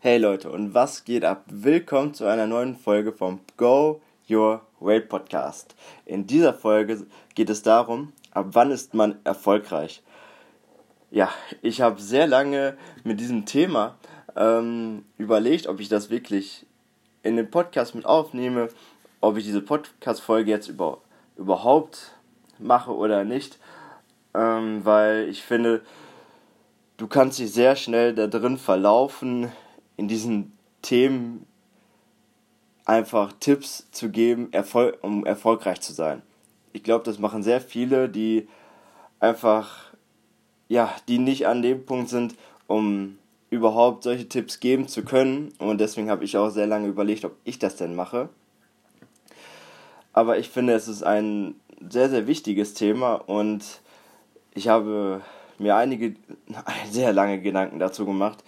Hey Leute, und was geht ab? Willkommen zu einer neuen Folge vom Go Your Way Podcast. In dieser Folge geht es darum, ab wann ist man erfolgreich? Ja, ich habe sehr lange mit diesem Thema überlegt, ob ich das wirklich in den Podcast mit aufnehme, ob ich diese Podcast-Folge jetzt überhaupt mache oder nicht, weil ich finde, du kannst dich sehr schnell da drin verlaufen, in diesen Themen einfach Tipps zu geben, um erfolgreich zu sein. Ich glaube, das machen sehr viele, die einfach, ja, die nicht an dem Punkt sind, um überhaupt solche Tipps geben zu können. Und deswegen habe ich auch sehr lange überlegt, ob ich das denn mache. Aber ich finde, es ist ein sehr, sehr wichtiges Thema und ich habe mir einige sehr lange Gedanken dazu gemacht.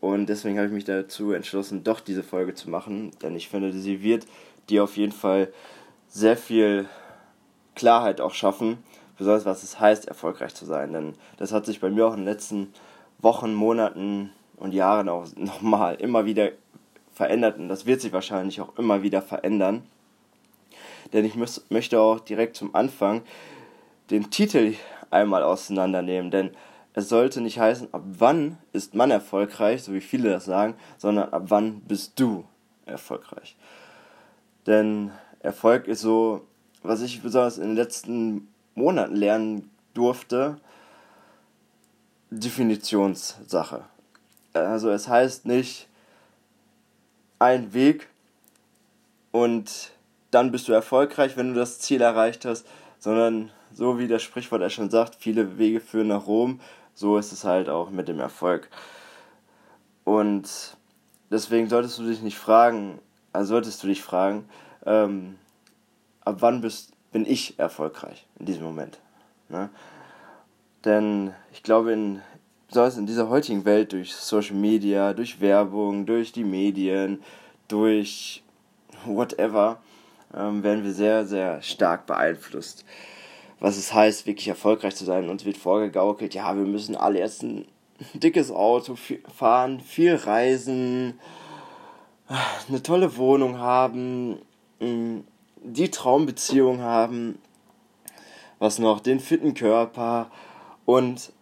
Und deswegen habe ich mich dazu entschlossen, doch diese Folge zu machen, denn ich finde, sie wird dir auf jeden Fall sehr viel Klarheit auch schaffen, besonders was es heißt, erfolgreich zu sein. Denn das hat sich bei mir auch in den letzten Wochen, Monaten und Jahren auch nochmal immer wieder verändert. Und das wird sich wahrscheinlich auch immer wieder verändern. Denn ich möchte auch direkt zum Anfang den Titel einmal auseinandernehmen, denn es sollte nicht heißen, ab wann ist man erfolgreich, so wie viele das sagen, sondern ab wann bist du erfolgreich. Denn Erfolg ist so, was ich besonders in den letzten Monaten lernen durfte, Definitionssache. Also es heißt nicht ein Weg und dann bist du erfolgreich, wenn du das Ziel erreicht hast, sondern so wie das Sprichwort ja schon sagt, viele Wege führen nach Rom. So ist es halt auch mit dem Erfolg. Und deswegen solltest du dich fragen, ab wann bin ich erfolgreich in diesem Moment? Ne? Denn ich glaube, besonders in dieser heutigen Welt, durch Social Media, durch Werbung, durch die Medien, durch whatever, werden wir sehr, sehr stark beeinflusst, was es heißt, wirklich erfolgreich zu sein. Uns wird vorgegaukelt, ja, wir müssen alle erst ein dickes Auto fahren, viel reisen, eine tolle Wohnung haben, die Traumbeziehung haben, was noch, den fitten Körper und.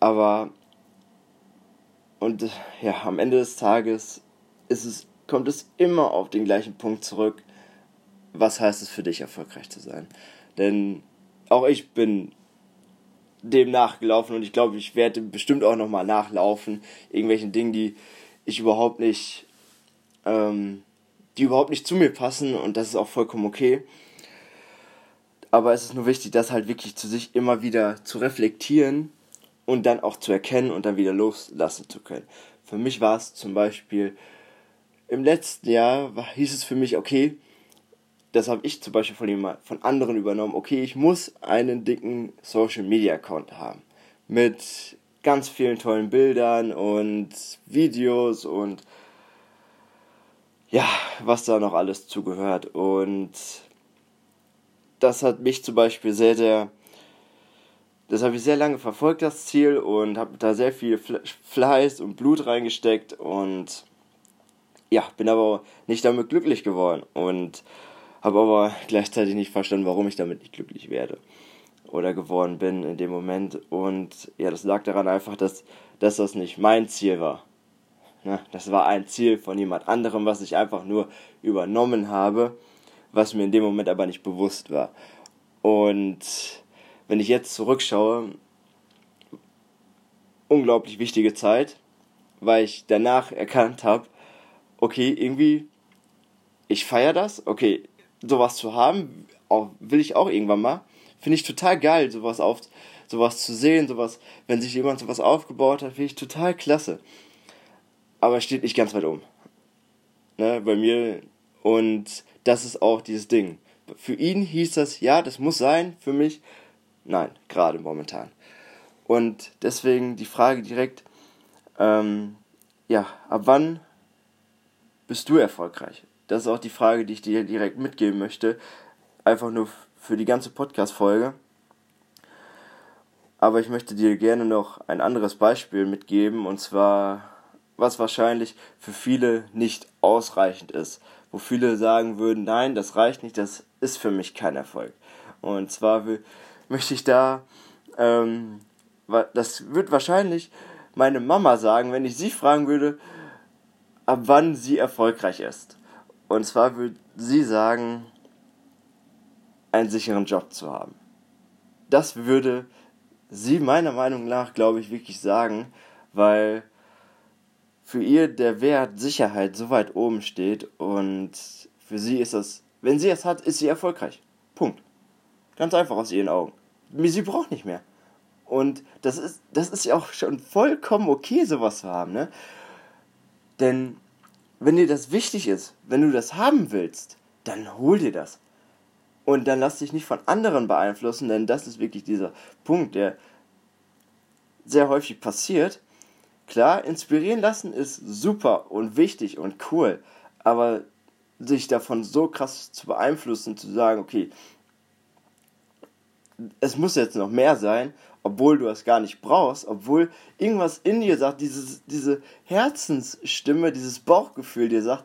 Aber ja, am Ende des Tages kommt es immer auf den gleichen Punkt zurück. Was heißt es für dich, erfolgreich zu sein? Denn auch ich bin dem nachgelaufen und ich glaube, ich werde bestimmt auch nochmal nachlaufen. Irgendwelchen Dingen, die überhaupt nicht zu mir passen, und das ist auch vollkommen okay. Aber es ist nur wichtig, das halt wirklich zu sich immer wieder zu reflektieren und dann auch zu erkennen und dann wieder loslassen zu können. Für mich war es zum Beispiel, im letzten Jahr hieß es für mich, okay, das habe ich zum Beispiel von anderen übernommen. Okay, ich muss einen dicken Social-Media-Account haben. Mit ganz vielen tollen Bildern und Videos und ja, was da noch alles zugehört. Und das hat mich zum Beispiel das habe ich sehr lange verfolgt, das Ziel. Und habe da sehr viel Fleiß und Blut reingesteckt. Und ja, bin aber nicht damit glücklich geworden. Und habe aber gleichzeitig nicht verstanden, warum ich damit nicht glücklich werde oder geworden bin in dem Moment. Und ja, das lag daran einfach, dass das nicht mein Ziel war. Na, das war ein Ziel von jemand anderem, was ich einfach nur übernommen habe, was mir in dem Moment aber nicht bewusst war. Und wenn ich jetzt zurückschaue, unglaublich wichtige Zeit, weil ich danach erkannt habe, okay, irgendwie, ich feiere das, okay, sowas zu haben, will ich auch irgendwann mal. Finde ich total geil, sowas zu sehen, sowas, wenn sich jemand sowas aufgebaut hat, finde ich total klasse. Aber steht nicht ganz weit oben. Ne, bei mir. Und das ist auch dieses Ding. Für ihn hieß das, ja, das muss sein, für mich nein, gerade momentan. Und deswegen die Frage direkt, ab wann bist du erfolgreich? Das ist auch die Frage, die ich dir direkt mitgeben möchte. Einfach nur für die ganze Podcast-Folge. Aber ich möchte dir gerne noch ein anderes Beispiel mitgeben. Und zwar was wahrscheinlich für viele nicht ausreichend ist, wo viele sagen würden, nein, das reicht nicht, das ist für mich kein Erfolg. Und zwar möchte ich da, das wird wahrscheinlich meine Mama sagen, wenn ich sie fragen würde, ab wann sie erfolgreich ist. Und zwar würde sie sagen, einen sicheren Job zu haben. Das würde sie meiner Meinung nach, glaube ich, wirklich sagen, weil für ihr der Wert Sicherheit so weit oben steht und für sie ist das, wenn sie es hat, ist sie erfolgreich. Punkt. Ganz einfach aus ihren Augen. Sie braucht nicht mehr. Und das ist ja auch schon vollkommen okay, sowas zu haben, ne? Denn wenn dir das wichtig ist, wenn du das haben willst, dann hol dir das. Und dann lass dich nicht von anderen beeinflussen, denn das ist wirklich dieser Punkt, der sehr häufig passiert. Klar, inspirieren lassen ist super und wichtig und cool, aber sich davon so krass zu beeinflussen, zu sagen, okay, es muss jetzt noch mehr sein, obwohl du es gar nicht brauchst, obwohl irgendwas in dir sagt, diese Herzensstimme, dieses Bauchgefühl dir sagt,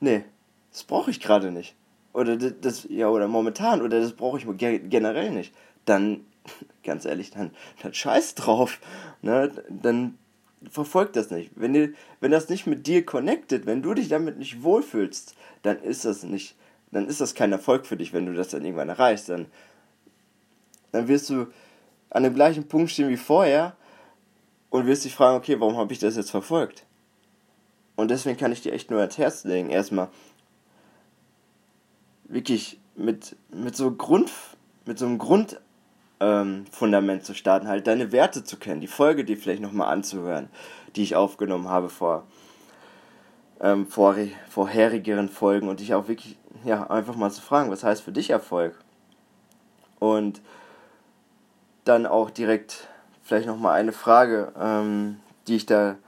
nee, das brauche ich gerade nicht. Oder das, ja, oder momentan, oder das brauche ich generell nicht. Dann, ganz ehrlich, dann scheiß drauf. Ne? Dann verfolgt das nicht. Wenn das nicht mit dir connected, wenn du dich damit nicht wohlfühlst, dann ist das kein Erfolg für dich, wenn du das dann irgendwann erreichst. Dann wirst du an dem gleichen Punkt stehen wie vorher und wirst dich fragen, okay, warum habe ich das jetzt verfolgt? Und deswegen kann ich dir echt nur ans Herz legen, erstmal wirklich mit so einem Fundament zu starten, halt deine Werte zu kennen, die Folge dir vielleicht nochmal anzuhören, die ich aufgenommen habe vor vorherigeren Folgen und dich auch wirklich, ja, einfach mal zu fragen, was heißt für dich Erfolg? Und dann auch direkt vielleicht nochmal eine Frage, die ich da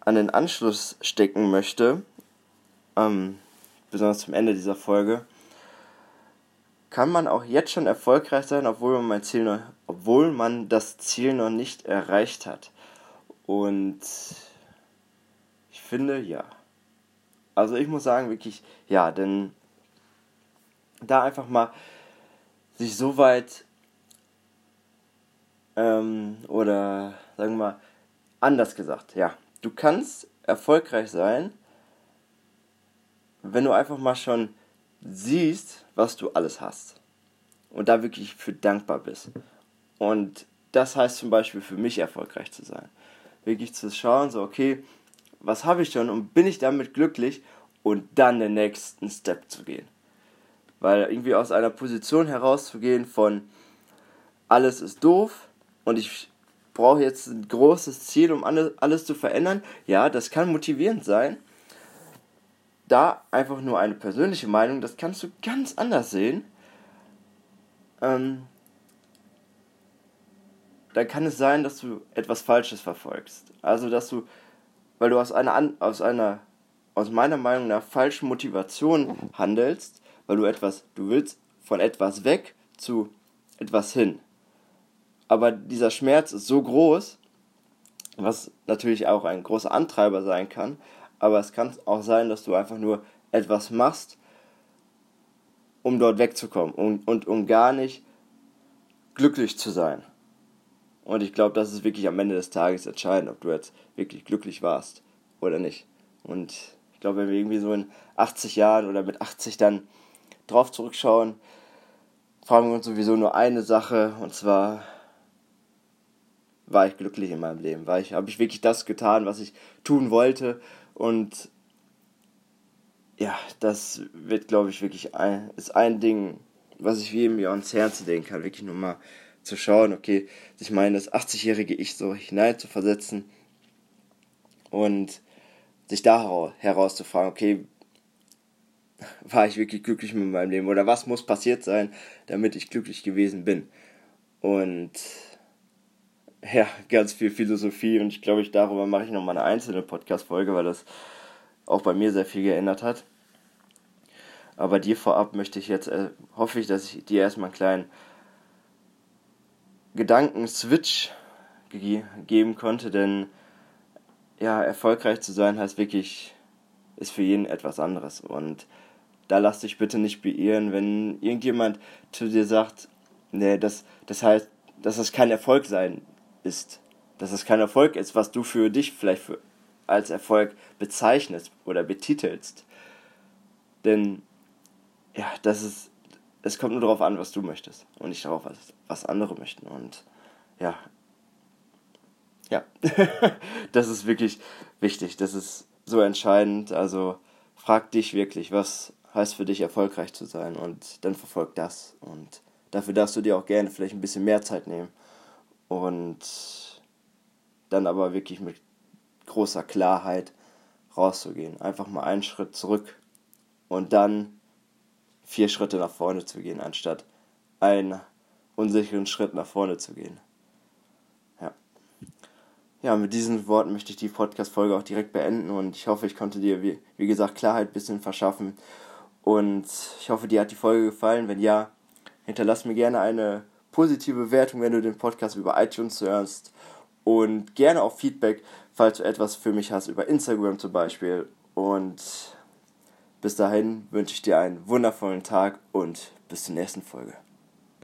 an den Anschluss stecken möchte, besonders zum Ende dieser Folge. Kann man auch jetzt schon erfolgreich sein, obwohl man das Ziel noch nicht erreicht hat? Und ich finde, ja. Also ich muss sagen, wirklich, ja, denn da einfach mal sich so weit oder sagen wir mal anders gesagt, ja, du kannst erfolgreich sein, wenn du einfach mal schon siehst, was du alles hast und da wirklich für dankbar bist. Und das heißt zum Beispiel für mich erfolgreich zu sein, wirklich zu schauen, so okay, was habe ich schon und bin ich damit glücklich und dann den nächsten Step zu gehen, weil irgendwie aus einer Position herauszugehen von alles ist doof und ich brauche jetzt ein großes Ziel, um alles zu verändern, ja, das kann motivierend sein. Da einfach nur eine persönliche Meinung, das kannst du ganz anders sehen. Dann kann es sein, dass du etwas Falsches verfolgst. Also, dass du, weil du aus meiner Meinung nach falschen Motivation handelst, weil du willst von etwas weg zu etwas hin. Aber dieser Schmerz ist so groß, was natürlich auch ein großer Antreiber sein kann, aber es kann auch sein, dass du einfach nur etwas machst, um dort wegzukommen und um gar nicht glücklich zu sein. Und ich glaube, das ist wirklich am Ende des Tages entscheidend, ob du jetzt wirklich glücklich warst oder nicht. Und ich glaube, wenn wir irgendwie so in 80 Jahren oder mit 80 dann drauf zurückschauen, fragen wir uns sowieso nur eine Sache, und zwar: War ich glücklich in meinem Leben? Habe ich wirklich das getan, was ich tun wollte? Und ja, das wird, glaube ich, wirklich ist ein Ding, was ich jedem hier ans Herz legen kann, wirklich nur mal zu schauen, okay, sich mein das 80-jährige Ich so hineinzuversetzen und sich da herauszufragen, okay, war ich wirklich glücklich mit meinem Leben oder was muss passiert sein, damit ich glücklich gewesen bin? Und ja, ganz viel Philosophie und ich glaube, darüber mache ich nochmal eine einzelne Podcast-Folge, weil das auch bei mir sehr viel geändert hat. Aber dir vorab möchte ich jetzt, hoffe ich, dass ich dir erstmal einen kleinen Gedanken-Switch geben konnte, denn ja, erfolgreich zu sein heißt wirklich, ist für jeden etwas anderes. Und da lass dich bitte nicht beirren, wenn irgendjemand zu dir sagt, nee, das heißt, dass das kein Erfolg sein ist. Dass es kein Erfolg ist, was du für dich vielleicht als Erfolg bezeichnest oder betitelst. Denn, ja, es kommt nur darauf an, was du möchtest und nicht darauf, was andere möchten. Und ja, das ist wirklich wichtig, das ist so entscheidend. Also frag dich wirklich, was heißt für dich erfolgreich zu sein, und dann verfolg das. Und dafür darfst du dir auch gerne vielleicht ein bisschen mehr Zeit nehmen und dann aber wirklich mit großer Klarheit rauszugehen. Einfach mal einen Schritt zurück und dann 4 Schritte nach vorne zu gehen, anstatt einen unsicheren Schritt nach vorne zu gehen. Ja, mit diesen Worten möchte ich die Podcast-Folge auch direkt beenden, und ich hoffe, ich konnte dir, wie gesagt, Klarheit ein bisschen verschaffen, und ich hoffe, dir hat die Folge gefallen. Wenn ja, hinterlass mir gerne eine positive Bewertung, wenn du den Podcast über iTunes hörst, und gerne auch Feedback, falls du etwas für mich hast, über Instagram zum Beispiel. Und bis dahin wünsche ich dir einen wundervollen Tag und bis zur nächsten Folge.